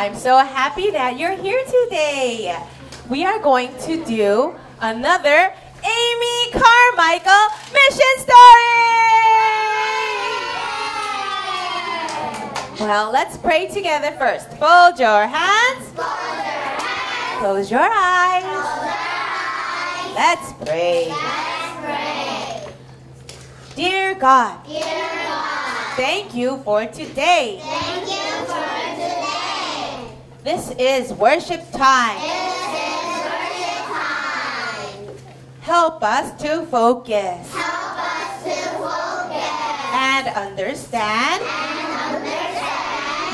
I'm so happy that you're here today. We are going to do another Amy Carmichael mission story. Well, let's pray together first. Fold your hands. Close your eyes. Let's pray. Dear God, thank you for today. This is worship time. Help us to focus. And understand.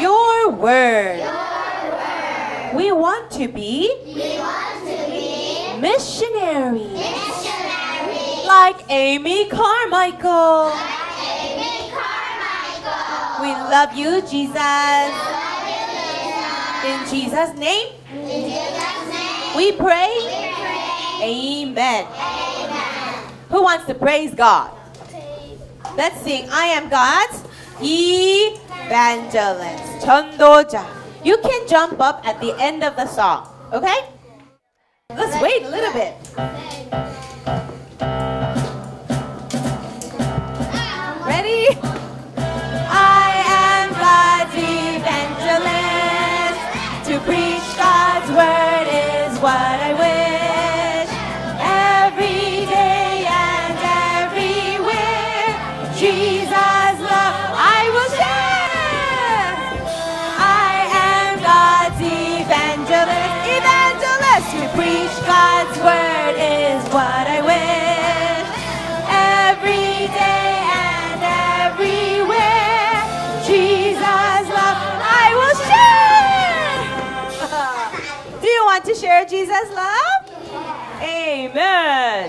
Your word. We want to be. Missionaries. Like Amy Carmichael. We love you, Jesus. In Jesus' name, we pray. Amen. Amen. Who wants to praise God? Let's sing, I am God's evangelist. 전도자. You can jump up at the end of the song, okay? Let's wait a little bit. Ready? I am God's evangelist. To preach God's word is what I wish. Every day and everywhere, Jesus' love I will share. I am God's evangelist. Evangelist, to preach God's word is what I wish. Every day and everywhere, Jesus' love I will share. Do you want to share Jesus' love? Yeah. Amen. Amen.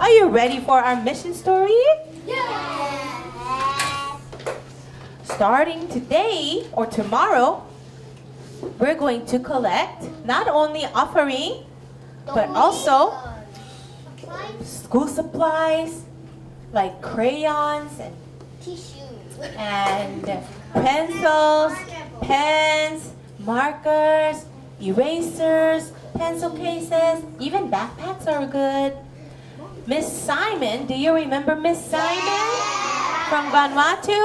Are you ready for our mission story? Yeah. Starting today or tomorrow, we're going to collect not only offering, but also school supplies, like crayons and tissues and pencils, pens, markers, erasers, pencil cases, even backpacks are good. Miss Simon, do you remember Miss Simon from Vanuatu?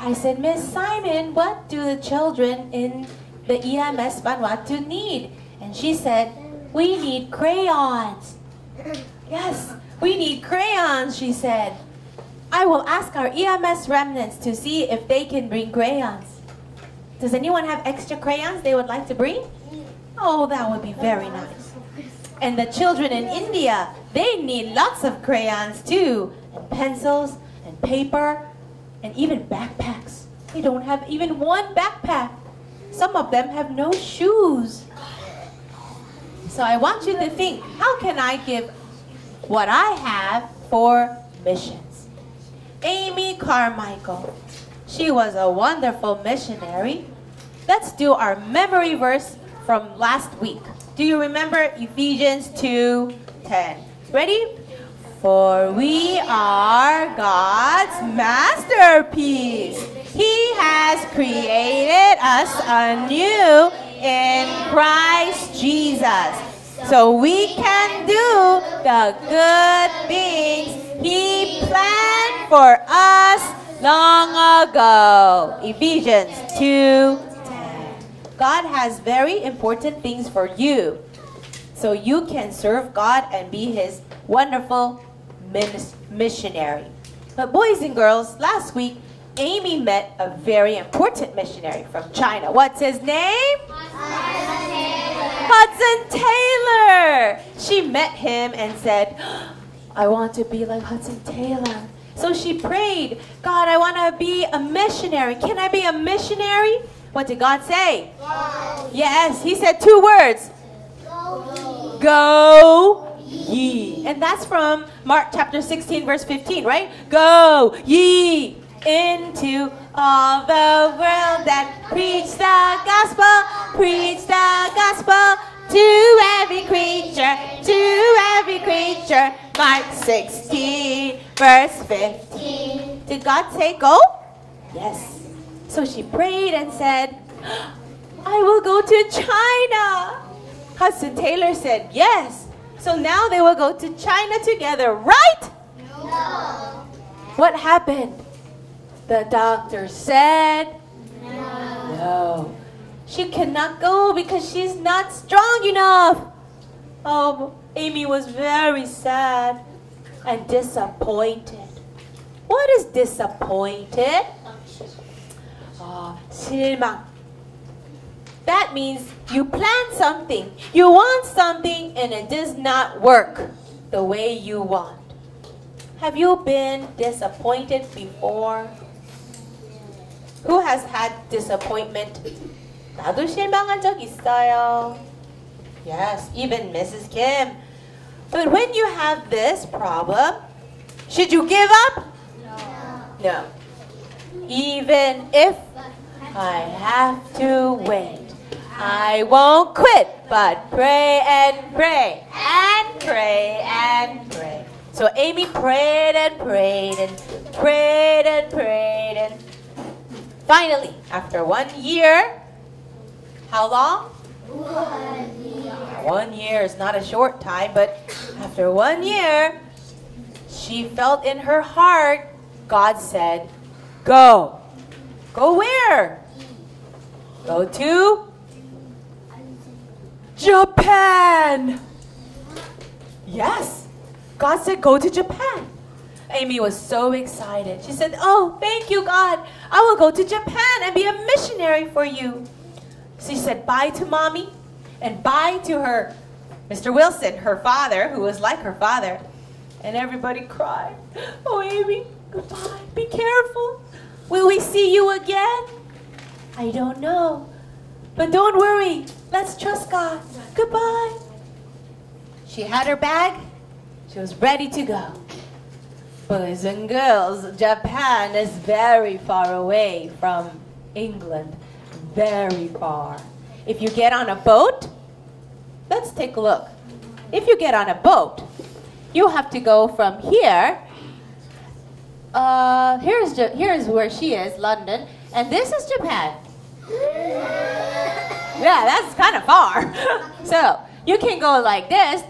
I said, Miss Simon, what do the children in the EMS Vanuatu need? And she said, we need crayons. Yes. We need crayons, she said. I will ask our EMS remnants to see if they can bring crayons. Does anyone have extra crayons they would like to bring? Oh, that would be very nice. And the children in India, they need lots of crayons too, and pencils, and paper, and even backpacks. They don't have even one backpack. Some of them have no shoes. So I want you to think, how can I give what I have for missions? Amy Carmichael, she was a wonderful missionary. Let's do our memory verse from last week. Do you remember Ephesians 2:10? Ready? For we are God's masterpiece. He has created us anew in Christ Jesus, so we can do the good things He planned for us long ago. Ephesians 2:10. God has very important things for you, so you can serve God and be His wonderful missionary. But boys and girls, last week, Amy met a very important missionary from China. What's his name? Hudson Taylor. She met him and said, I want to be like Hudson Taylor. So she prayed, God, I want to be a missionary. Can I be a missionary? What did God say? Go. Yes, He said two words. Go ye. Go ye. And that's from Mark chapter 16, verse 15, right? Go ye into all the world and preach the gospel to every creature, Mark 16, verse 15. Did God say go? Yes. So she prayed and said, I will go to China. Hudson Taylor said yes. So now they will go to China together, right? No. What happened? The doctor said no. She cannot go because she's not strong enough. Oh, Amy was very sad and disappointed. What is disappointed? Oh, 실망. That means you plan something, you want something, and it does not work the way you want. Have you been disappointed before? Who has had disappointment? 나도 실망한 적 있어요. Yes, even Mrs. Kim. But when you have this problem, should you give up? No. Even if I have to wait, I won't quit, but pray and pray and pray and pray. So Amy prayed and prayed and prayed and prayed and finally, after 1 year, how long? 1 year. 1 year is not a short time, but after 1 year, she felt in her heart, God said, go. Go where? Go to Japan. Yes. God said go to Japan. Amy was so excited. She said, oh, thank you, God. I will go to Japan and be a missionary for you. She said bye to mommy and bye to her, Mr. Wilson, her father, who was like her father. And everybody cried. Oh, Amy, goodbye. Be careful. Will we see you again? I don't know. But don't worry. Let's trust God. Goodbye. She had her bag. She was ready to go. Boys and girls, Japan is very far away from England. Very far. If you get on a boat, let's take a look. If you get on a boat, you have to go from here. Here's where she is, London. And this is Japan. Yeah, that's kind of far. So, you can go like this.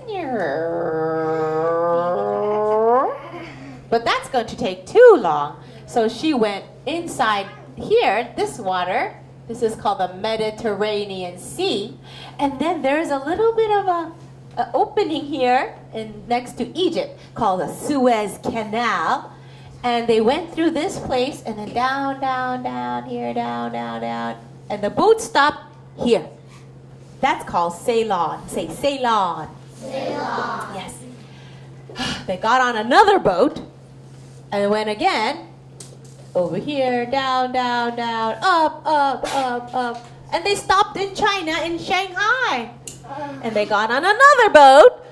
But that's going to take too long. So she went inside here, this water. This is called the Mediterranean Sea. And then there's a little bit of an opening here next to Egypt called the Suez Canal. And they went through this place and then down, down, down, here, down, down, down. And the boat stopped here. That's called Ceylon. Say Ceylon. Ceylon. Yes. They got on another boat and went again over here, down, down, down, up, up, up, up. And they stopped in China, in Shanghai. And they got on another boat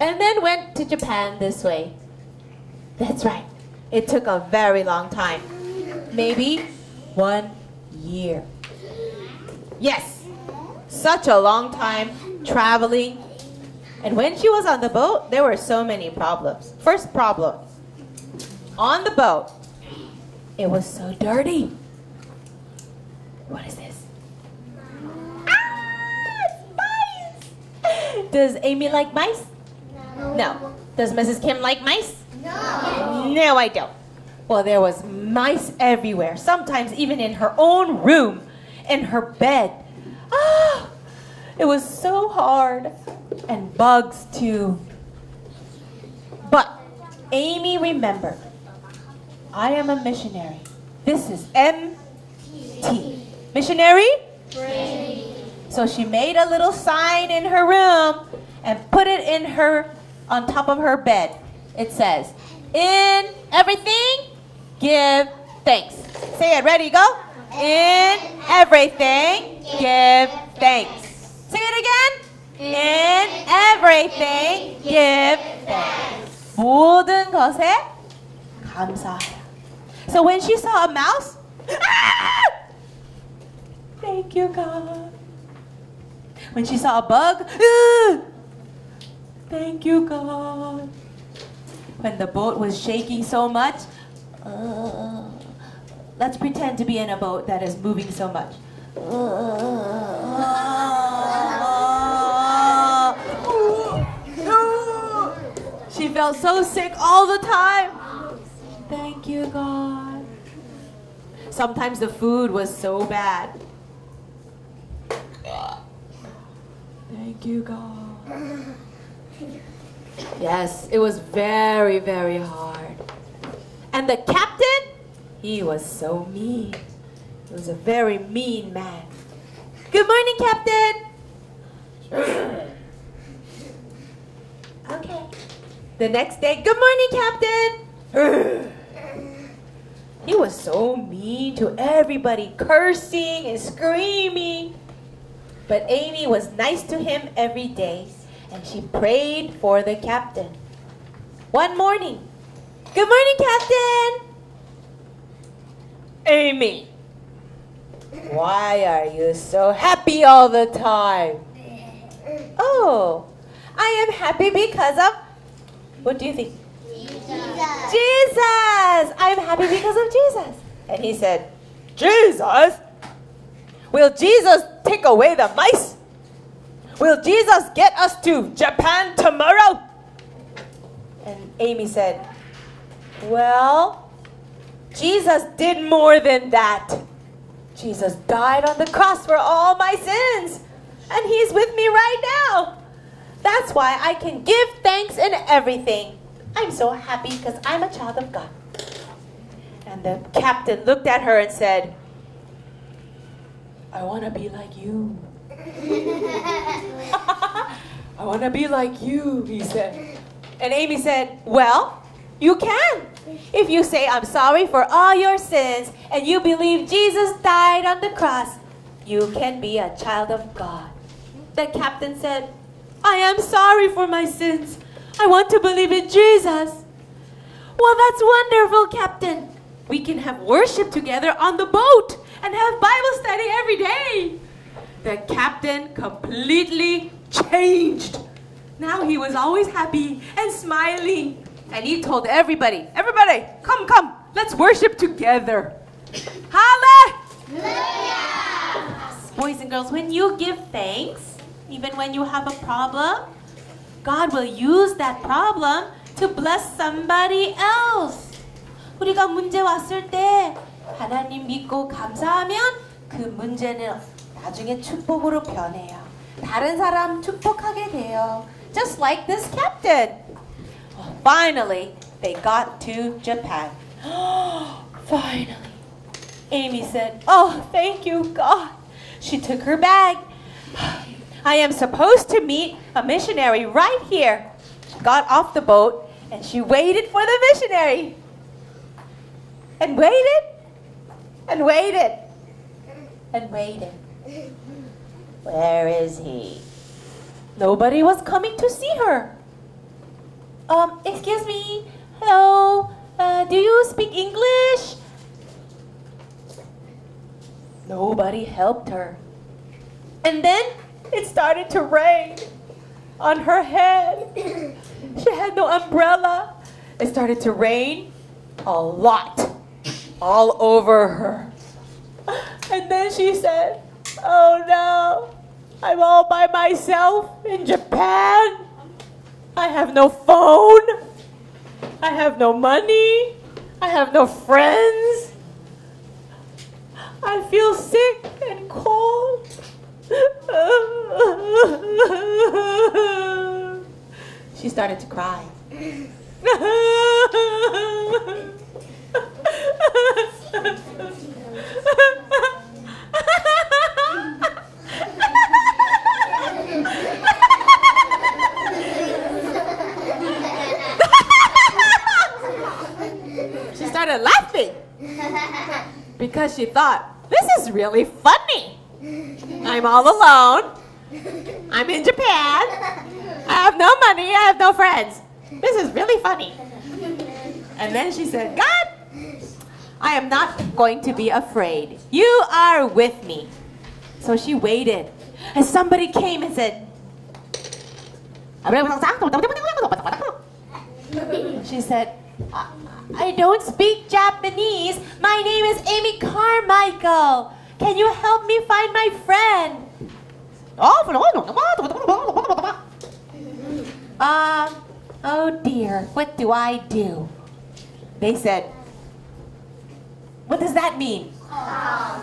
and then went to Japan this way. That's right. It took a very long time. Maybe 1 year. Yes. Such a long time traveling. And when she was on the boat, there were so many problems. First problem. On the boat, it was so dirty. What is this? Mice! Does Amy like mice? No. Does Mrs. Kim like mice? No, I don't. Well, there was mice everywhere. Sometimes even in her own room, in her bed. Ah, it was so hard. And bugs too. But Amy remembered, I am a missionary. This is MT. Missionary? Free. So she made a little sign in her room and put it on top of her bed. It says, in everything, give thanks. Say it. Ready, go. In everything, give thanks. Say it again. In everything, give thanks. 모든 것에 감사하라. So when she saw a mouse, thank you, God. When she saw a bug, thank you, God. and the boat was shaking so much. Let's pretend to be in a boat that is moving so much. She felt so sick all the time. Thank you, God. Sometimes the food was so bad. Thank you, God. Yes, it was very, very hard. And the captain, he was so mean. He was a very mean man. Good morning, Captain. Okay. The next day, good morning, Captain. He was so mean to everybody, cursing and screaming. But Amy was nice to him every day, and she prayed for the captain. One morning, good morning, Captain. Amy, why are you so happy all the time? Oh, I am happy because of, what do you think? Jesus! I'm happy because of Jesus. And he said, Jesus? Will Jesus take away the mice? Will Jesus get us to Japan tomorrow? And Amy said, well, Jesus did more than that. Jesus died on the cross for all my sins, and he's with me right now. That's why I can give thanks in everything. I'm so happy because I'm a child of God. And the captain looked at her and said, I want to be like you. I want to be like you, he said. And Amy said, well, you can. If you say, I'm sorry for all your sins, and you believe Jesus died on the cross, you can be a child of God. The captain said, I am sorry for my sins. I want to believe in Jesus. Well, that's wonderful, Captain. We can have worship together on the boat and have Bible study every day. The captain completely changed. Now he was always happy and smiling. And he told everybody, everybody, come, let's worship together. Hallelujah! Boys and girls, when you give thanks, even when you have a problem, God will use that problem to bless somebody else. 우리가 문제 왔을 때 하나님 믿고 감사하면 그 문제는 나중에 축복으로 변해요. 다른 사람 축복하게 돼요. Just like this captain. Finally, they got to Japan. Finally. Amy said, oh, thank you, God. She took her bag. I am supposed to meet a missionary right here. She got off the boat and she waited for the missionary. And waited. And waited. And waited. Where is he? Nobody was coming to see her. Excuse me. Hello. Do you speak English? Nobody helped her. And then it started to rain on her head. She had no umbrella. It started to rain a lot all over her. And then she said, oh no, I'm all by myself in Japan. I have no phone. I have no money. I have no friends. I feel sick and cold. She started to cry. She started laughing because she thought, this is really funny. I'm all alone. I'm in Japan. I have no money. I have no friends. This is really funny. And then she said, God, I am not going to be afraid. You are with me. So she waited. And somebody came and said, She said, I don't speak Japanese. My name is Amy Carmichael. Can you help me find my friend? Oh dear, what do I do? They said, what does that mean?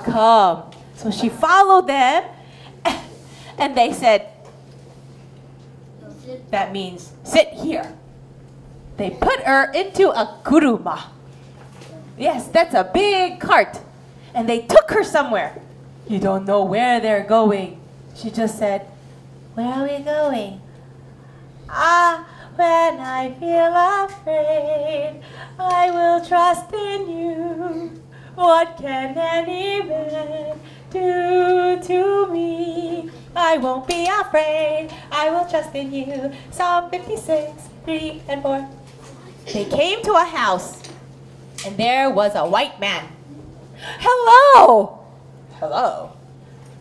Come. So she followed them, and they said, that means sit here. They put her into a kuruma. Yes, that's a big cart. And they took her somewhere. You don't know where they're going. She just said, where are we going? Ah, when I feel afraid, I will trust in you. What can any man do to me? I won't be afraid. I will trust in you. Psalm 56, 3 and 4. They came to a house, and there was a white man. Hello! Hello.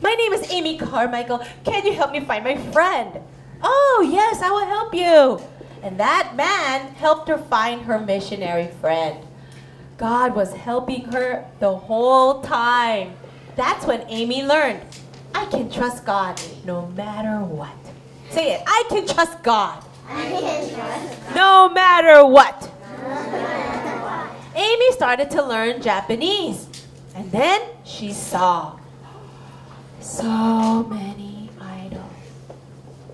My name is Amy Carmichael. Can you help me find my friend? Oh, yes, I will help you. And that man helped her find her missionary friend. God was helping her the whole time. That's when Amy learned, I can trust God no matter what. Say it. I can trust God. I can trust God. No matter what. No matter what. Amy started to learn Japanese. And then she saw so many idols.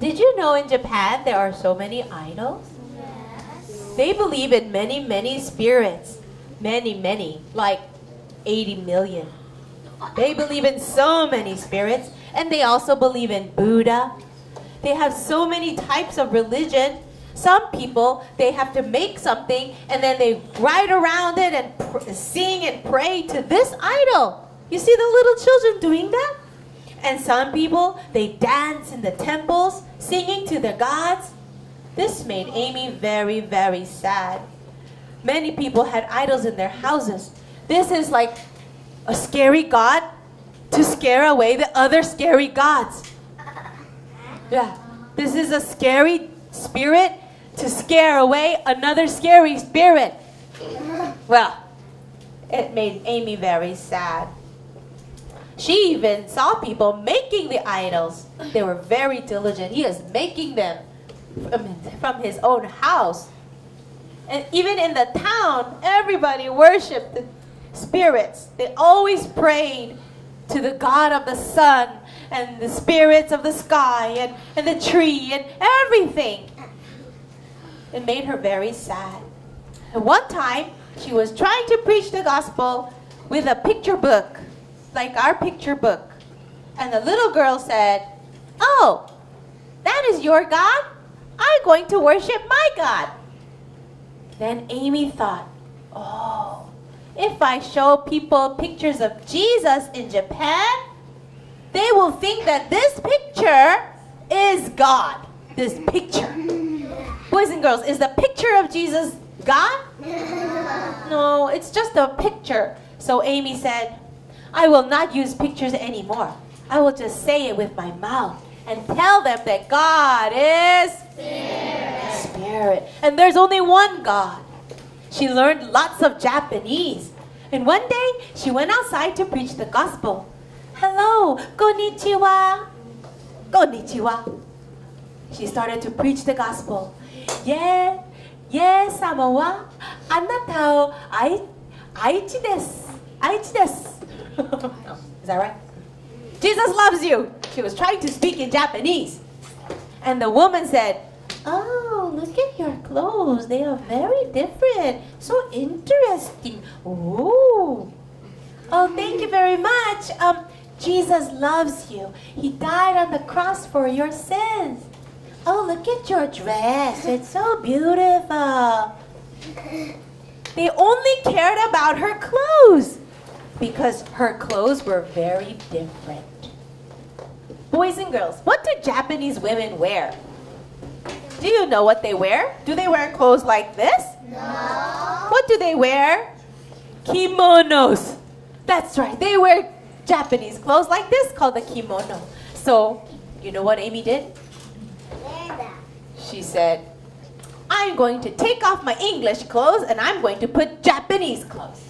Did you know in Japan there are so many idols? Yes. They believe in many, many spirits. Many, many. Like 80 million. They believe in so many spirits. And they also believe in Buddha. They have so many types of religion. Some people, they have to make something and then they ride around it and sing and pray to this idol. You see the little children doing that? And some people, they dance in the temples, singing to their gods. This made Amy very, very sad. Many people had idols in their houses. This is like a scary god to scare away the other scary gods. Yeah, this is a scary spirit to scare away another scary spirit. Well, it made Amy very sad. She even saw people making the idols. They were very diligent. He is making them from his own house. And even in the town, everybody worshipped the spirits. They always prayed to the God of the sun and the spirits of the sky and the tree and everything. It made her very sad. And one time, she was trying to preach the gospel with a picture book, like our picture book. And the little girl said, oh, that is your God? I'm going to worship my God. Then Amy thought, oh, if I show people pictures of Jesus in Japan, they will think that this picture is God. This picture. Boys and girls, is the picture of Jesus God? No, it's just a picture. So Amy said, I will not use pictures anymore. I will just say it with my mouth and tell them that God is Spirit. And there's only one God. She learned lots of Japanese. And one day, she went outside to preach the gospel. Hello, konnichiwa, konnichiwa. She started to preach the gospel. Yes, yes, sama wa anata o aichi desu, aichi desu. Is that right? Jesus loves you. She was trying to speak in Japanese. And the woman said, oh, look at your clothes. They are very different. So interesting. Oh, oh, thank you very much. Jesus loves you. He died on the cross for your sins. Oh, look at your dress. It's so beautiful. They only cared about her clothes because her clothes were very different. Boys and girls, what do Japanese women wear? Do you know what they wear? Do they wear clothes like this? No. What do they wear? Kimonos. That's right. They wear Japanese clothes like this called the kimono. So, you know what Amy did? She said, I'm going to take off my English clothes and I'm going to put Japanese clothes.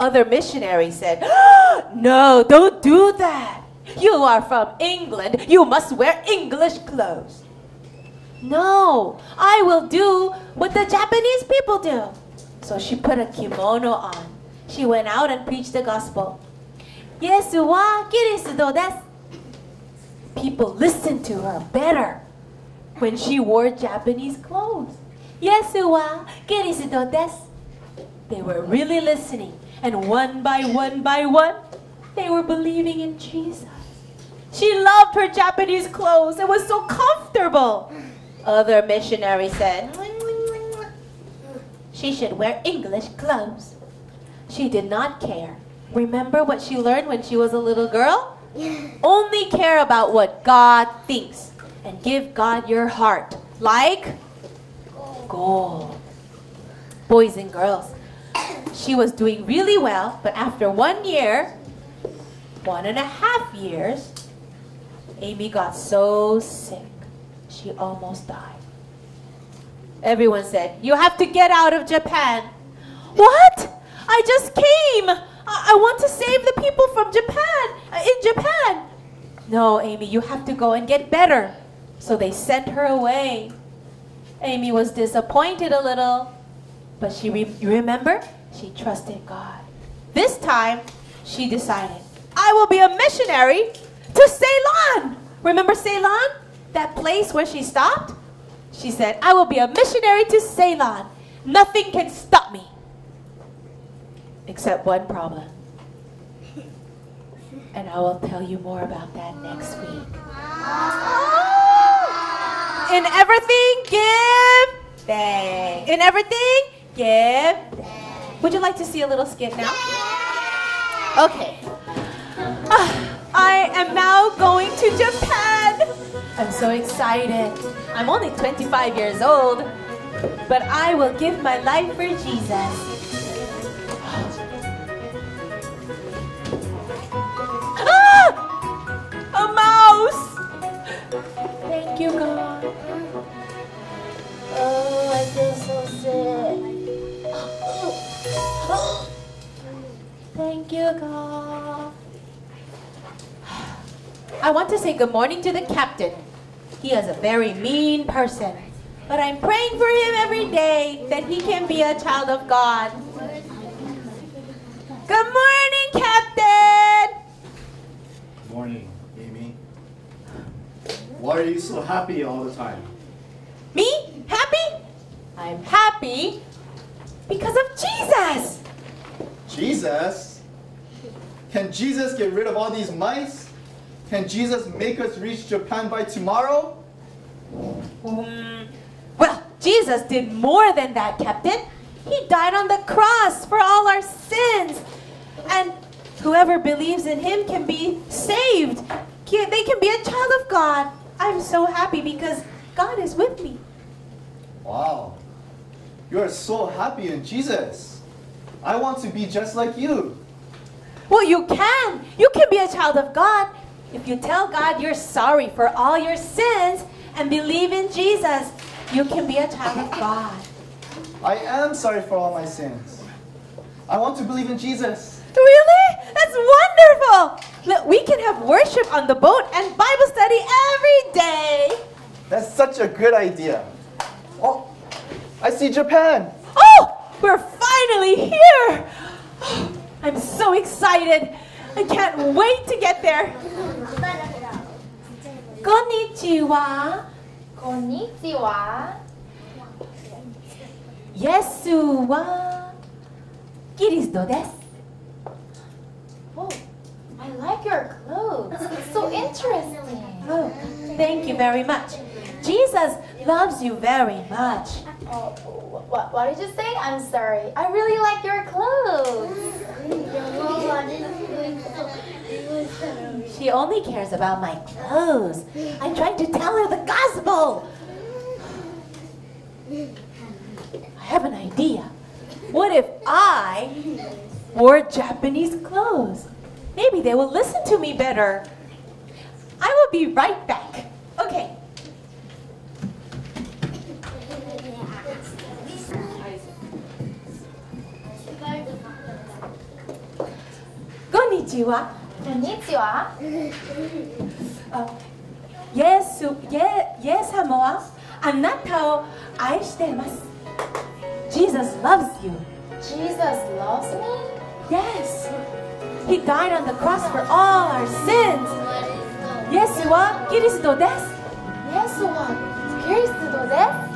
Other missionaries said, oh, no, don't do that. You are from England. You must wear English clothes. No, I will do what the Japanese people do. So she put a kimono on. She went out and preached the gospel. Yesu wa Kiristo desu. People listened to her better when she wore Japanese clothes. Yesu wa Kiristo desu. They were really listening. And one by one, they were believing in Jesus. She loved her Japanese clothes. It was so comfortable. Other missionary said, she should wear English clothes. She did not care. Remember what she learned when she was a little girl? Yeah. Only care about what God thinks and give God your heart like gold. Boys and girls, she was doing really well, but after 1 year, 1.5 years, Amy got so sick. She almost died. Everyone said, you have to get out of Japan. What? I just came. I want to save the people from Japan, in Japan. No, Amy, you have to go and get better. So they sent her away. Amy was disappointed a little, but she remember, she trusted God. This time, she decided, I will be a missionary to Ceylon. Remember Ceylon? That place where she stopped? She said, I will be a missionary to Ceylon. Nothing can stop me. Except one problem. And I will tell you more about that next week. Oh! In everything, give thanks. In everything, give thanks. Would you like to see a little skit now? Okay. I am now going to Japan. I'm so excited. I'm only 25 years old, but I will give my life for Jesus. Ah! A mouse! Thank you, God. Oh, I feel so sick. Thank you, God. I want to say good morning to the captain. He is a very mean person. But I'm praying for him every day that he can be a child of God. Good morning, Captain! Good morning, Amy. Why are you so happy all the time? Me? Happy? I'm happy because of Jesus. Jesus? Can Jesus get rid of all these mice? Can Jesus make us reach Japan by tomorrow? Well, Jesus did more than that, Captain. He died on the cross for all our sins. And whoever believes in him can be saved. They can be a child of God. I'm so happy because God is with me. Wow. You are so happy in Jesus. I want to be just like you. Well, you can. You can be a child of God. If you tell God you're sorry for all your sins and believe in Jesus, you can be a child of God. I am sorry for all my sins. I want to believe in Jesus. Really? That's wonderful! Look, we can have worship on the boat and Bible study every day. That's such a good idea. Oh, I see Japan. Oh, we're finally here. Oh, I'm so excited. I can't wait to get there. Konnichiwa. Konnichiwa. Yesu wa Kiristo desu. Oh, I like your clothes. It's so interesting. Oh, thank you very much. Jesus loves you very much. Oh, what did you say? I'm sorry. I really like your clothes. She only cares about my clothes. I'm trying to tell her the gospel. I have an idea. What if I wore Japanese clothes? Maybe they will listen to me better. I will be right back. Okay. Konnichiwa. Konnichiwa. 예수, 예수님과 아나타오 아이시테마스. Jesus loves you. Jesus loves me? Yes. He died on the cross for all our sins. 예수와 그리스도 데스. 예수와 그리스도 데스.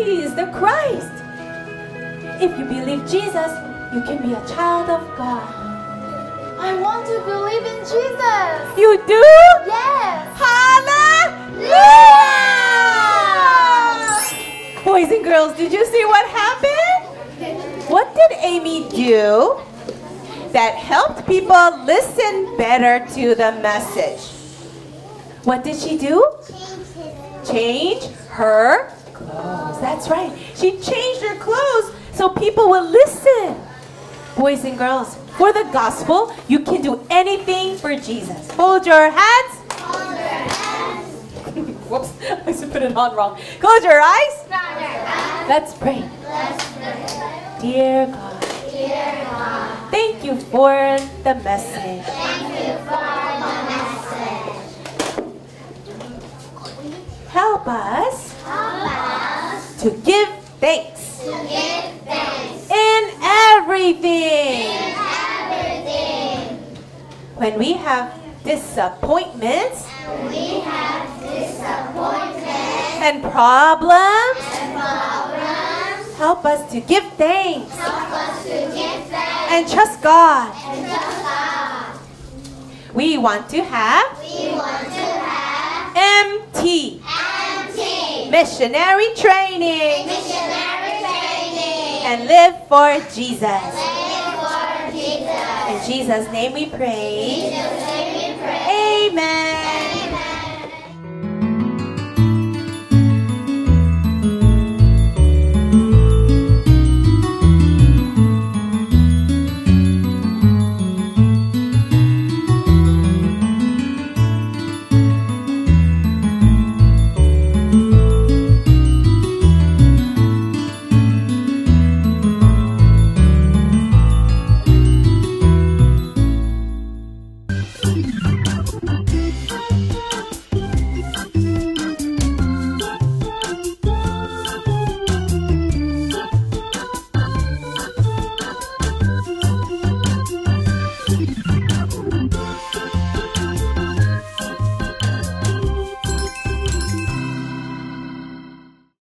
He is the Christ. If you believe Jesus, you can be a child of God. I want to believe in Jesus. You do? Yes. Hallelujah! Boys and girls, did you see what happened? What did Amy do that helped people listen better to the message? What did she do? Change her clothes. That's right. She changed her clothes so people will listen. Boys and girls, for the gospel, you can do anything for Jesus. Hold your hands. Hold your hands. Whoops, I should put it on wrong. Close your eyes. Close your eyes. Let's pray. Let's pray. Dear God. Dear God. Thank you for the message. Thank you for the message. Help us to give thanks. To give thanks. In everything. When we have disappointments and problems, help us to give thanks and trust God. We want to have MT missionary training and live for Jesus. In Jesus' name we pray. Amen.